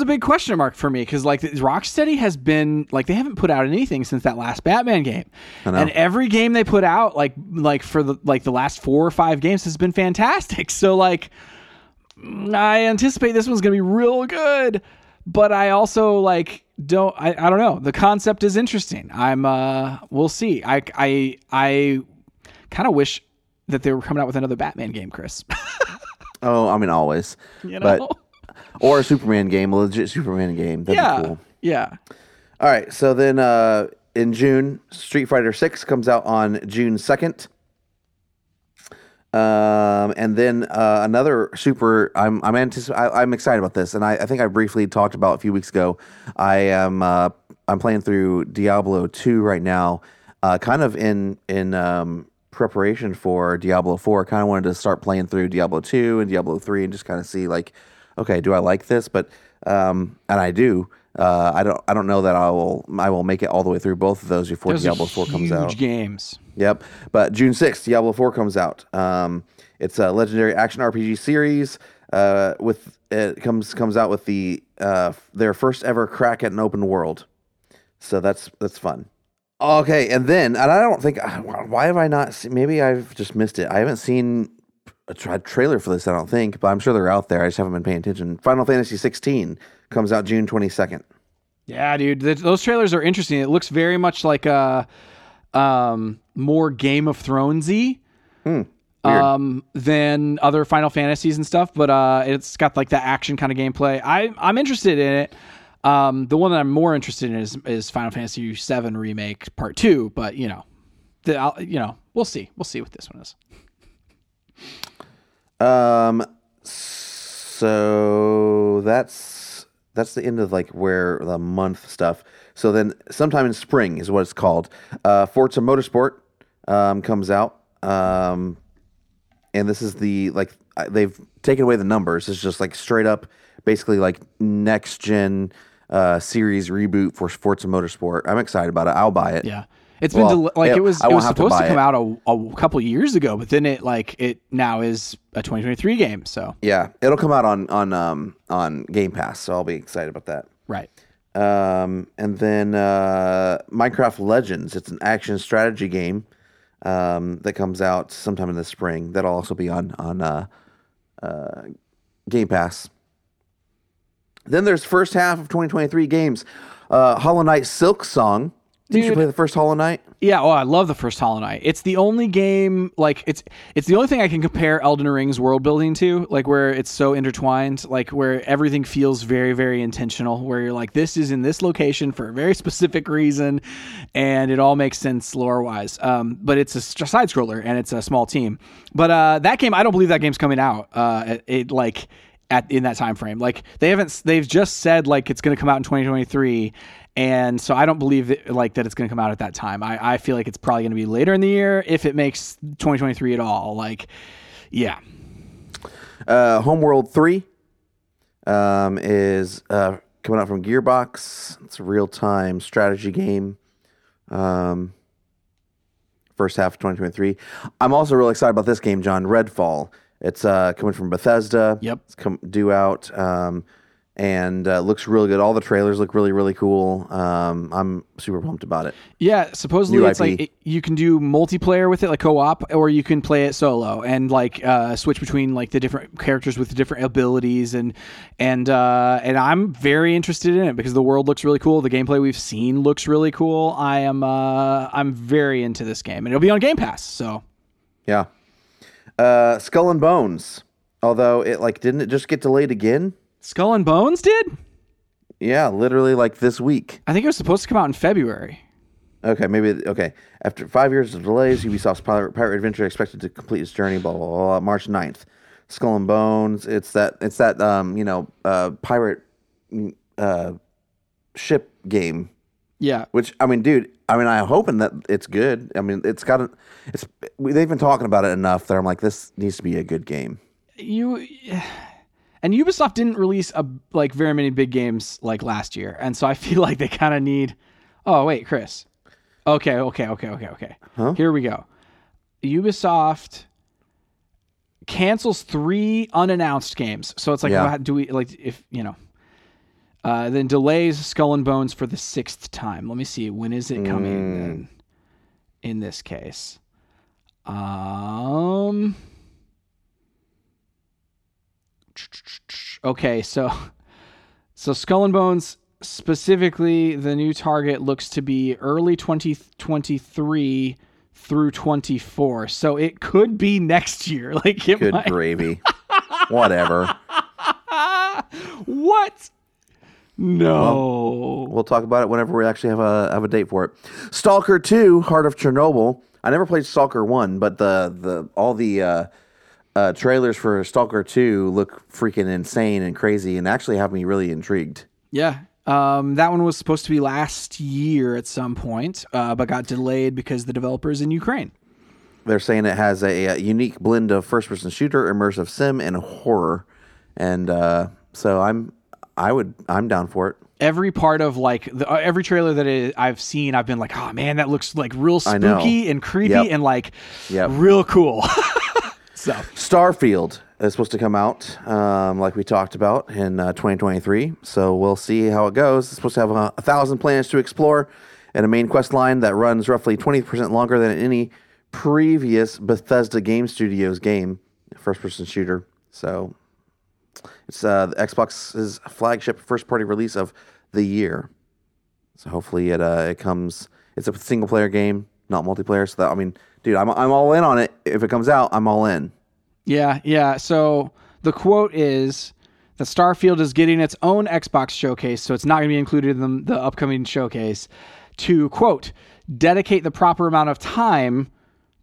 a big question mark for me because like Rocksteady has been like they haven't put out anything since that last Batman game, and every game they put out like for the like the last 4 or 5 games has been fantastic. So like I anticipate this one's gonna be real good, but I also like don't I don't know, the concept is interesting. I'm we'll see. I kind of wish that they were coming out with another Batman game, Chris. Oh, I mean always, you know? But. Or a Superman game, a legit Superman game. That'd be cool. Yeah. All right. So then in June, Street Fighter 6 comes out on June 2nd. And then another super. I'm excited about this, and I think I briefly talked about a few weeks ago. I'm playing through Diablo 2 right now, kind of in preparation for Diablo 4. I kind of wanted to start playing through Diablo 2 and Diablo 3 and just kind of see like. Okay, do I like this? But and I do. I don't know that I will make it all the way through both of those before Diablo 4 comes out. Huge games. Yep. But June 6th, Diablo 4 comes out. It's a legendary action RPG series. With it comes out with the their first ever crack at an open world. So that's fun. Okay, and then I don't think why have I not seen, maybe I've just missed it. I haven't seen. A trailer for this, I don't think, but I'm sure they're out there. I just haven't been paying attention. Final Fantasy 16 comes out June 22nd. Yeah, dude, those trailers are interesting. It looks very much like a more Game of Thrones-y than other Final Fantasies and stuff, but it's got like that action kind of gameplay. I'm interested in it. The one that I'm more interested in is Final Fantasy VII Remake Part 2, but we'll see what this one is. So that's the end of like where the month stuff. So then sometime in spring is what it's called. Forza Motorsport, comes out. And this is the, like they've taken away the numbers. It's just like straight up, basically like next gen, series reboot for Forza Motorsport. I'm excited about it. I'll buy it. Yeah. It's been it was supposed to come out a couple years ago, but then it now is a 2023 game. So yeah, it'll come out on Game Pass. So I'll be excited about that. Right. And then Minecraft Legends. It's an action strategy game that comes out sometime in the spring. That'll also be on Game Pass. Then there's first half of 2023 games. Hollow Knight Silk Song. Did you play the first Hollow Knight? Yeah, I love the first Hollow Knight. It's the only game, like, it's the only thing I can compare Elden Ring's world building to, like, where it's so intertwined, like, where everything feels very, very intentional, where you're like, this is in this location for a very specific reason, and it all makes sense lore-wise. But it's a side-scroller, and it's a small team. But that game, I don't believe that game's coming out. In that time frame, like they've just said like it's going to come out in 2023, and so I don't believe that, like, that it's going to come out at that time. I feel like it's probably going to be later in the year, if it makes 2023 at all. Like, yeah. Homeworld 3 is coming out from Gearbox. It's a real time strategy game. First half of 2023. I'm also really excited about this game, John. Redfall. It's coming from Bethesda. Yep. It's due out, and looks really good. All the trailers look really, really cool. I'm super pumped about it. Yeah, supposedly it's like you can do multiplayer with it, like co-op, or you can play it solo and like switch between like the different characters with the different abilities, and I'm very interested in it because the world looks really cool. The gameplay we've seen looks really cool. I'm very into this game, and it'll be on Game Pass. So yeah. Skull and Bones, although didn't it just get delayed again? Skull and Bones did? Yeah, literally like this week. I think it was supposed to come out in February. Okay, maybe. Okay, after 5 years of delays, Ubisoft's pirate adventure expected to complete its journey. Blah blah blah. March 9th. Skull and Bones. It's that pirate ship game. Yeah. Which, I mean, dude, I'm hoping that it's good. I mean, they've been talking about it enough that I'm like, this needs to be a good game. And Ubisoft didn't release very many big games like last year. And so I feel like they kind of need, oh, wait, Chris. Okay. Huh? Here we go. Ubisoft cancels 3 unannounced games. So it's like, yeah. Do we, like, if, you know. Then delays Skull and Bones for the 6th time. Let me see. When is it coming then, in this case? Okay, so Skull and Bones, specifically, the new target looks to be early 2023 through 2024. So it could be next year. Like, it Good might. Gravy. Whatever. What? No. Well, we'll talk about it whenever we actually have a date for it. Stalker 2, Heart of Chernobyl. I never played Stalker 1, but all the trailers for Stalker 2 look freaking insane and crazy and actually have me really intrigued. Yeah. That one was supposed to be last year at some point, but got delayed because the developer's in Ukraine. They're saying it has a unique blend of first-person shooter, immersive sim, and horror. And so I'm down for it. Every part of every trailer that I've seen, I've been like, oh man, that looks like real spooky and creepy and real cool. So Starfield is supposed to come out, like we talked about in 2023. So we'll see how it goes. It's supposed to have 1,000 planets to explore and a main quest line that runs roughly 20% longer than any previous Bethesda Game Studios game, first-person shooter. So. It's the Xbox's flagship first-party release of the year. So hopefully it comes. It's a single-player game, not multiplayer. So that, dude, I'm all in on it. If it comes out, I'm all in. Yeah. So the quote is that Starfield is getting its own Xbox showcase, so it's not going to be included in the upcoming showcase. To quote, dedicate the proper amount of time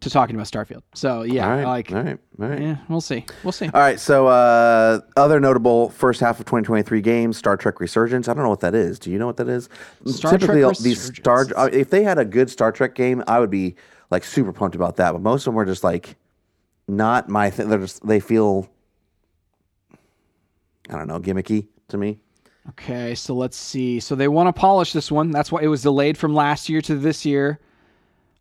to talking about Starfield. So, yeah. All right. Yeah, we'll see. All right, so other notable first half of 2023 games, Star Trek Resurgence. I don't know what that is. Do you know what that is? If they had a good Star Trek game, I would be like super pumped about that, but most of them were just like not my thing. They feel, I don't know, gimmicky to me. Okay, so let's see. So they want to polish this one. That's why it was delayed from last year to this year.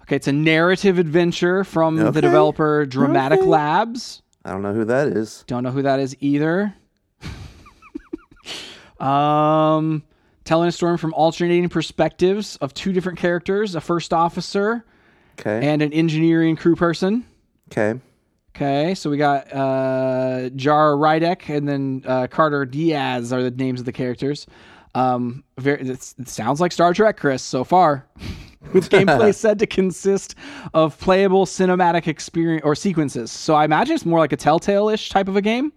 Okay, it's a narrative adventure from the developer Dramatic Labs. I don't know who that is. Don't know who that is either. Telling a story from alternating perspectives of 2 different characters, a first officer and an engineering crew person. Okay. Okay, so we got Jar Rydek and then Carter Diaz are the names of the characters. It sounds like Star Trek, Chris, so far. With gameplay said to consist of playable cinematic experience or sequences. So I imagine it's more like a Telltale-ish type of a game.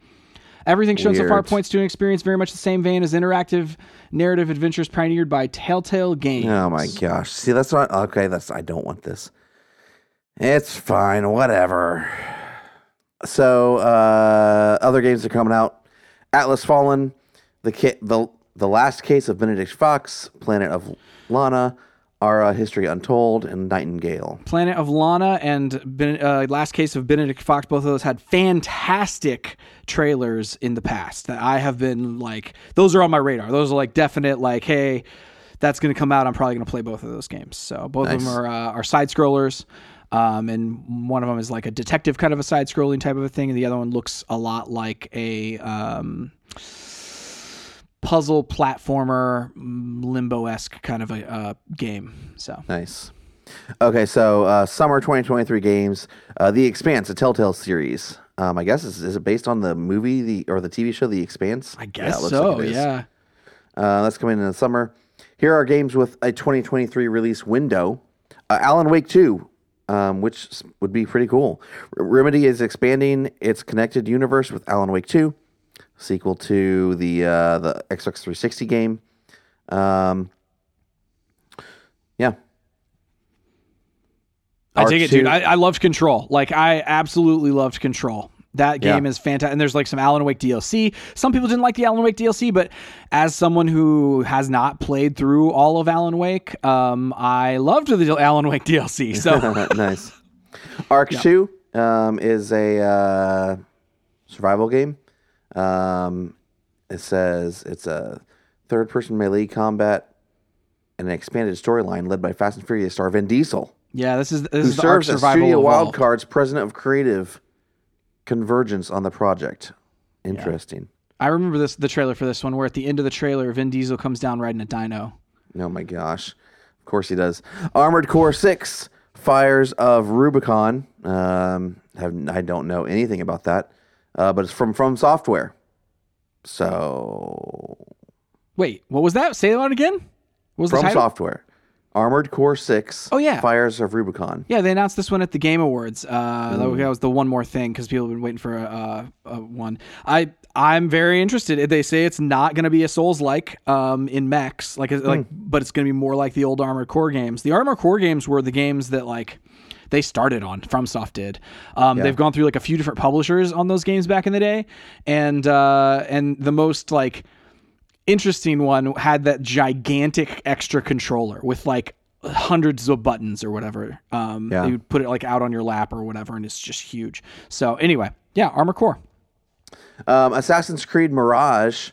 Everything shown so far points to an experience very much the same vein as interactive narrative adventures pioneered by Telltale Games. Oh my gosh. See, that's not... Okay, that's... I don't want this. It's fine. Whatever. So, other games are coming out. Atlas Fallen, The Last Case of Benedict Fox, Planet of Lana, Ara History Untold, and Nightingale. Planet of Lana and Last Case of Benedict Fox, both of those had fantastic trailers in the past that I have been like, those are on my radar. Those are like definite, like, hey, that's going to come out. I'm probably going to play both of those games. So both of them are side-scrollers. And one of them is like a detective kind of a side-scrolling type of a thing, and the other one looks a lot like a puzzle platformer, Limbo-esque kind of a game. So nice. Okay, so summer 2023 games. The Expanse, a Telltale series. I guess is it based on the movie or the TV show The Expanse? I guess so. Like yeah. That's coming in the summer. Here are games with a 2023 release window. Alan Wake 2. Which would be pretty cool. Remedy is expanding its connected universe with Alan Wake 2, sequel to the Xbox 360 game. Yeah. I take it, dude. I loved Control. Like, I absolutely loved Control. That game is fantastic. And there's like some Alan Wake DLC. Some people didn't like the Alan Wake DLC, but as someone who has not played through all of Alan Wake, I loved the Alan Wake DLC. So nice. Arc 2 is a survival game. It says it's a third-person melee combat and an expanded storyline led by Fast and Furious star Vin Diesel. Yeah, this is the Arc survival. Studio Wildcard's president of creative convergence on the project. Interesting. Yeah. I remember the trailer for this one, where at the end of the trailer, Vin Diesel comes down riding a dino. Oh my gosh. Of course he does. Armored Core 6, Fires of Rubicon. I don't know anything about that, but it's from Software. So... Wait, what was that? Say that again? What was the title? From Software. Armored Core 6. Oh, yeah. Fires of Rubicon. Yeah, they announced this one at the Game Awards. That was the one more thing because people have been waiting for a one. I'm very interested. They say it's not going to be a Souls-like in mechs, but it's going to be more like the old Armored Core games. The Armored Core games were the games that they started on. FromSoft did. They've gone through a few different publishers on those games back in the day, and the most interesting one had that gigantic extra controller with hundreds of buttons or whatever. You would put it out on your lap or whatever, and it's just huge. So anyway, yeah, Armored Core. Assassin's Creed Mirage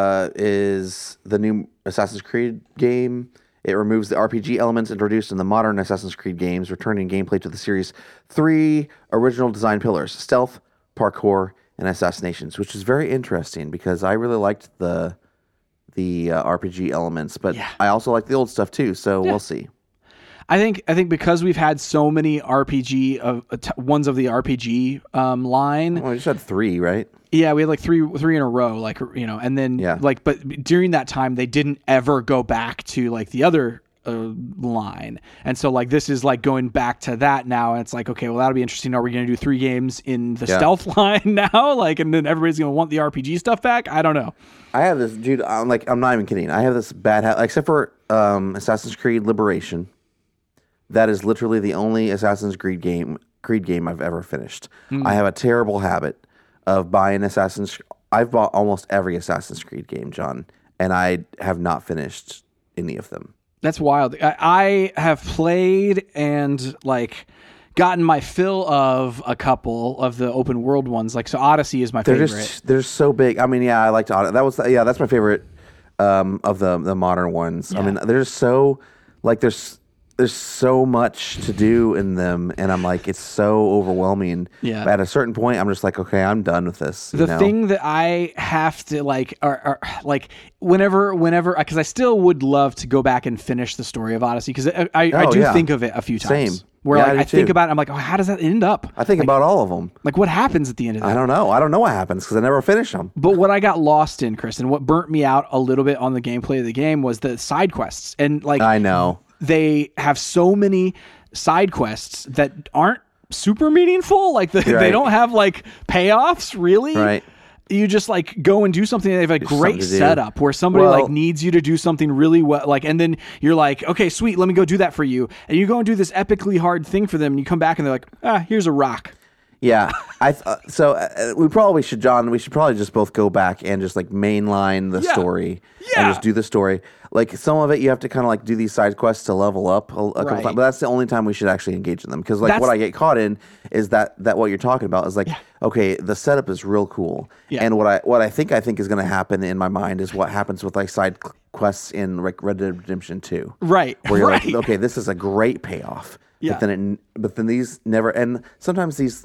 is the new Assassin's Creed game. It removes the RPG elements introduced in the modern Assassin's Creed games, returning gameplay to the series' three original design pillars: stealth, parkour, and assassinations, which is very interesting because I really liked the RPG elements, but I also like the old stuff too. So we'll see. I think because we've had so many RPG ones of the RPG line. Well, we just had three, right? Yeah, we had three in a row, and then But during that time, they didn't ever go back to the other line, and so this is going back to that now, and it's okay, well, that'll be interesting. Are we going to do three games in the stealth line now, and then everybody's going to want the RPG stuff back? I don't know. I have this, dude. I'm I'm not even kidding. I have this bad habit, except for Assassin's Creed Liberation. That is literally the only Assassin's Creed game I've ever finished. Mm. I have a terrible habit of buying Assassin's. I've bought almost every Assassin's Creed game, John, and I have not finished any of them. That's wild. I have played and gotten my fill of a couple of the open world ones. So Odyssey is my favorite. They're so big. I mean, yeah, I liked Odyssey. That's my favorite of the modern ones. Yeah. I mean, they're so there's so much to do in them, and I'm it's so overwhelming. Yeah. But at a certain point, I'm just okay, I'm done with this. Thing that I have to whenever, because I still would love to go back and finish the story of Odyssey, because I do think of it a few times. Same. where I think about it, I'm like, oh, how does that end up? I think about all of them. Like, what happens at the end of that? I don't know. I don't know what happens because I never finished them. But what I got lost in, Chris, and what burnt me out a little bit on the gameplay of the game was the side quests. And like, I know they have so many side quests that aren't super meaningful. Like they don't have like payoffs really. Right. You just like go and do something. They have a great setup where somebody like needs you to do something really well. Like, and then you're like, okay, sweet. Let me go do that for you. And you go and do this epically hard thing for them. And you come back and they're like, here's a rock. Yeah. We should probably just both go back and just like mainline the story and just do the story. Like some of it, you have to kind of like do these side quests to level up a couple times, but that's the only time we should actually engage in them. Because like what I get caught in is that what you're talking about is like, okay, the setup is real cool, and what I think is going to happen in my mind is what happens with like side quests in like Red Dead Redemption 2, right? Where you're like, okay, this is a great payoff. Yeah. But then these never, and sometimes these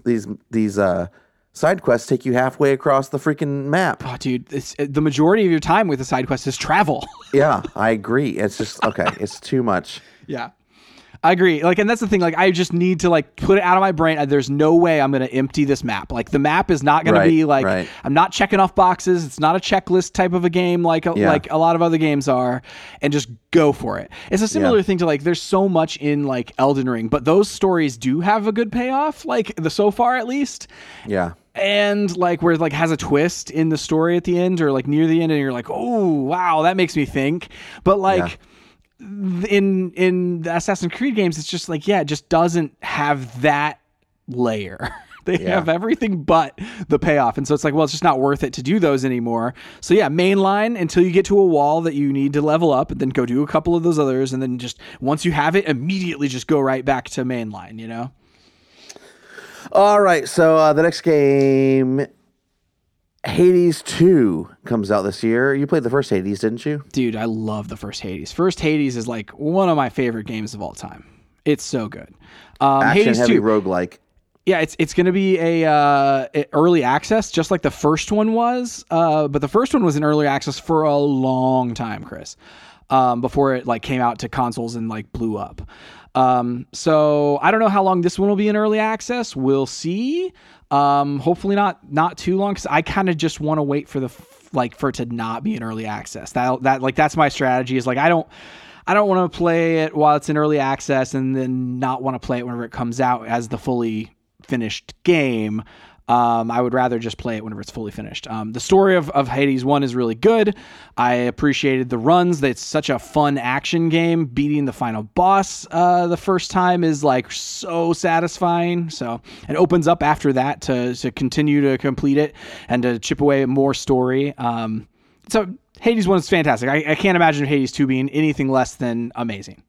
side quests take you halfway across the freaking map. Oh, dude, the majority of your time with the side quest is travel. Yeah, I agree. It's just it's too much. Yeah, I agree. Like, and that's the thing. Like, I just need to like put it out of my brain. There's no way I'm going to empty this map. Like, the map is not going to be like. Right. I'm not checking off boxes. It's not a checklist type of a game like a lot of other games are. And just go for it. It's a similar thing to like. There's so much in like Elden Ring, but those stories do have a good payoff. Like so far, at least. Yeah. And like where it like has a twist in the story at the end or like near the end, and you're like, oh wow, that makes me think. But like. Yeah. In the Assassin's Creed games, it's just like, it just doesn't have that layer. They have everything but the payoff. And so it's like, well, it's just not worth it to do those anymore. So mainline until you get to a wall that you need to level up, and then go do a couple of those others. And then just once you have it, immediately just go right back to mainline, you know? All right. So the next game, Hades 2, comes out this year. You played the first Hades, didn't you? Dude, I love the first Hades. First Hades is like one of my favorite games of all time. It's so good. Action-heavy roguelike. Yeah, it's going to be a early access, just like the first one was. But the first one was in early access for a long time, Chris, before it like came out to consoles and like blew up. So I don't know how long this one will be in early access. We'll see. Hopefully not too long, because I kind of just want to wait for it to not be in early access. That's my strategy, is like I don't want to play it while it's in early access and then not want to play it whenever it comes out as the fully finished game. I would rather just play it whenever it's fully finished. The story of Hades 1 is really good. I appreciated the runs. It's such a fun action game. Beating the final boss the first time is like so satisfying. So it opens up after that to continue to complete it and to chip away at more story. So Hades 1 is fantastic. I can't imagine Hades 2 being anything less than amazing.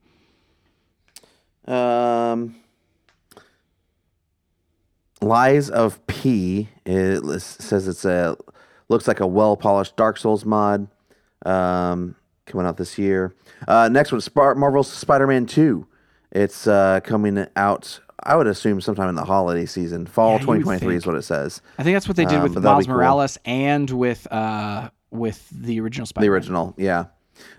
Lies of P says looks like a well-polished Dark Souls mod, coming out this year. Next one, Marvel's Spider-Man 2. It's coming out, I would assume, sometime in the holiday season. Fall 2023 is what it says. I think that's what they did with Miles Morales and with the original Spider-Man. The original, yeah.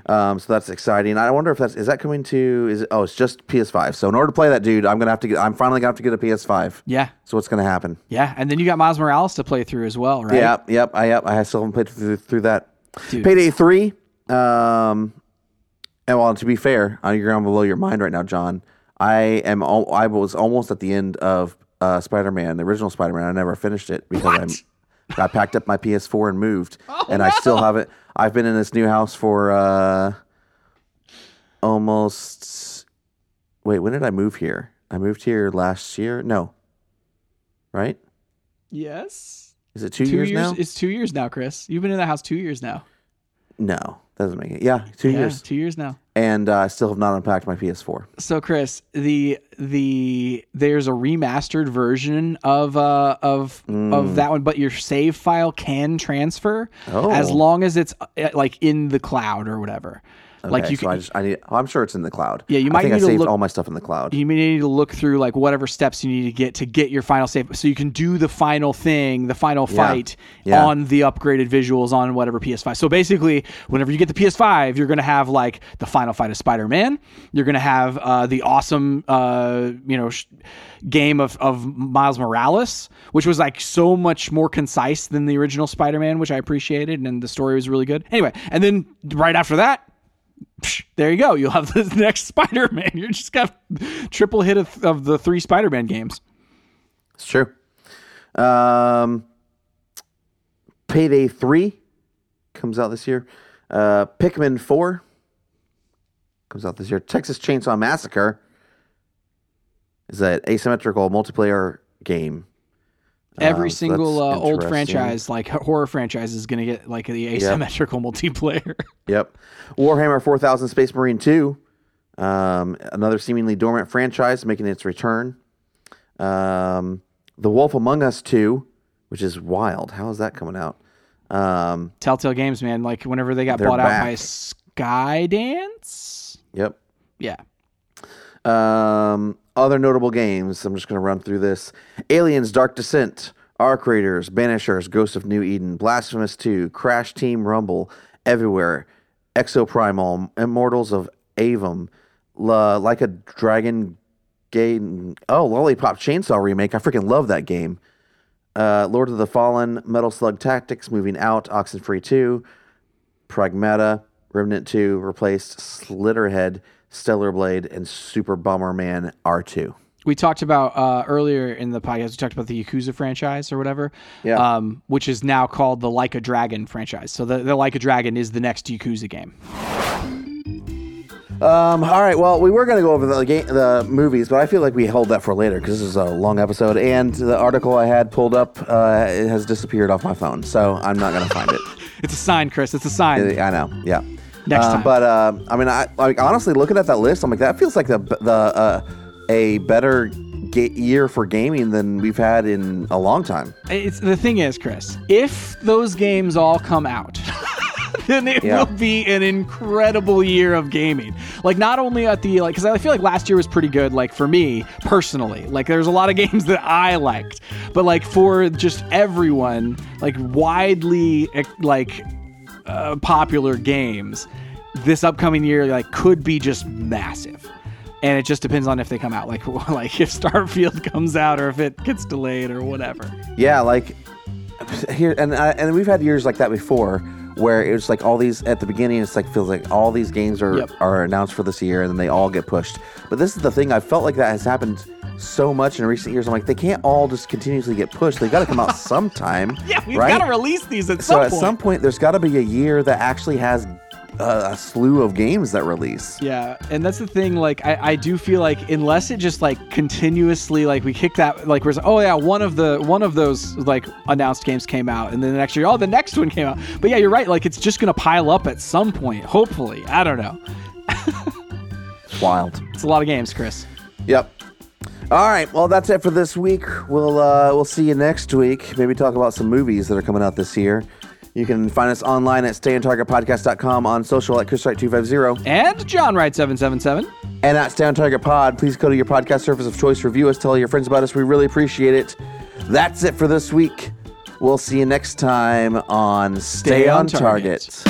So that's exciting. I wonder if is that coming to, it's just PS5. So in order to play that, dude, I'm finally gonna have to get a PS5. Yeah. So what's going to happen? Yeah. And then you got Miles Morales to play through as well, right? Yeah. Yep. I still haven't played through that. Dude. Payday 3. And well, to be fair, you're going below your mind right now, John. I was almost at the end of Spider-Man, the original Spider-Man. I never finished it because I packed up my PS4 and moved, I still haven't. I've been in this new house for almost. Wait, when did I move here? I moved here last year. No, right? Yes. Is it two years now? It's 2 years now, Chris. You've been in that house 2 years now. No, doesn't make it. Yeah, 2 years. 2 years now. And I still have not unpacked my PS4. So, Chris, the there's a remastered version of that one, but your save file can transfer as long as it's like in the cloud or whatever. Okay, like you so can, I'm sure it's in the cloud. Yeah, you might need to saved all my stuff in the cloud. You may need to look through like whatever steps you need to get your final save, so you can do the final thing, the final fight on the upgraded visuals on whatever PS5. So basically, whenever you get the PS5, you're going to have like the final fight of Spider-Man. You're going to have the awesome game of Miles Morales, which was like so much more concise than the original Spider-Man, which I appreciated, and the story was really good. Anyway, and then right after that, there you go. You'll have the next Spider-Man. You just got triple hit of the three Spider-Man games. It's true. Payday 3 comes out this year. Pikmin 4 comes out this year. Texas Chainsaw Massacre is an asymmetrical multiplayer game. Every single old franchise, like horror franchise, is going to get like the asymmetrical multiplayer. Yep. Warhammer 4000 Space Marine 2, another seemingly dormant franchise making its return. The Wolf Among Us 2, which is wild. How is that coming out? Telltale Games, man. Like whenever they got bought out by Skydance. Yep. Yeah. Other notable games, I'm just going to run through this. Aliens Dark Descent, Arc Raiders, Banishers, Ghosts of New Eden, Blasphemous 2, Crash Team Rumble, Everywhere, Exoprimal, Immortals of Avum, Like a Dragon Game. Oh, Lollipop Chainsaw Remake. I freaking love that game. Lord of the Fallen, Metal Slug Tactics, Moving Out, Oxenfree 2, Pragmata, Remnant 2, replaced Slitterhead, Stellar Blade, and Super Bomberman R2. We talked about earlier in the podcast, we talked about the Yakuza franchise or whatever, which is now called the Like a Dragon franchise. So the Like a Dragon is the next Yakuza game. All right, well, we were going to go over the movies, but I feel like we hold that for later because this is a long episode, and the article I had pulled up it has disappeared off my phone, so I'm not going to find it. It's a sign, Chris. It's a sign. I know, yeah. Next time. But I mean, I honestly looking at that list, I'm like, that feels like a better year for gaming than we've had in a long time. The thing is, Chris, if those games all come out, then it will be an incredible year of gaming. Like not only at the because I feel like last year was pretty good. Like for me personally, like there's a lot of games that I liked, but like for just everyone, like widely like. Popular games this upcoming year like could be just massive, and it just depends on if they come out like if Starfield comes out or if it gets delayed or whatever. Yeah, like here and we've had years like that before where it was like all these at the beginning it's like feels like all these games are announced for this year and then they all get pushed. But this is the thing, I felt like that has happened so much in recent years. I'm like, they can't all just continuously get pushed. They've got to come out sometime. Yeah, we've got to release these at some point. So at some point, there's got to be a year that actually has a slew of games that release. Yeah, and that's the thing. Like, I do feel like unless it just like continuously like we kick that like we're one of those like announced games came out, and then the next year the next one came out. But yeah, you're right. Like it's just gonna pile up at some point. Hopefully, I don't know. Wild. It's a lot of games, Chris. Yep. All right, well, that's it for this week. We'll see you next week. Maybe talk about some movies that are coming out this year. You can find us online at stayontargetpodcast.com, on social at ChrisWright250. And JohnWright777. And at Stay on Target Pod. Please go to your podcast service of choice, review us, tell your friends about us. We really appreciate it. That's it for this week. We'll see you next time on Stay on Target.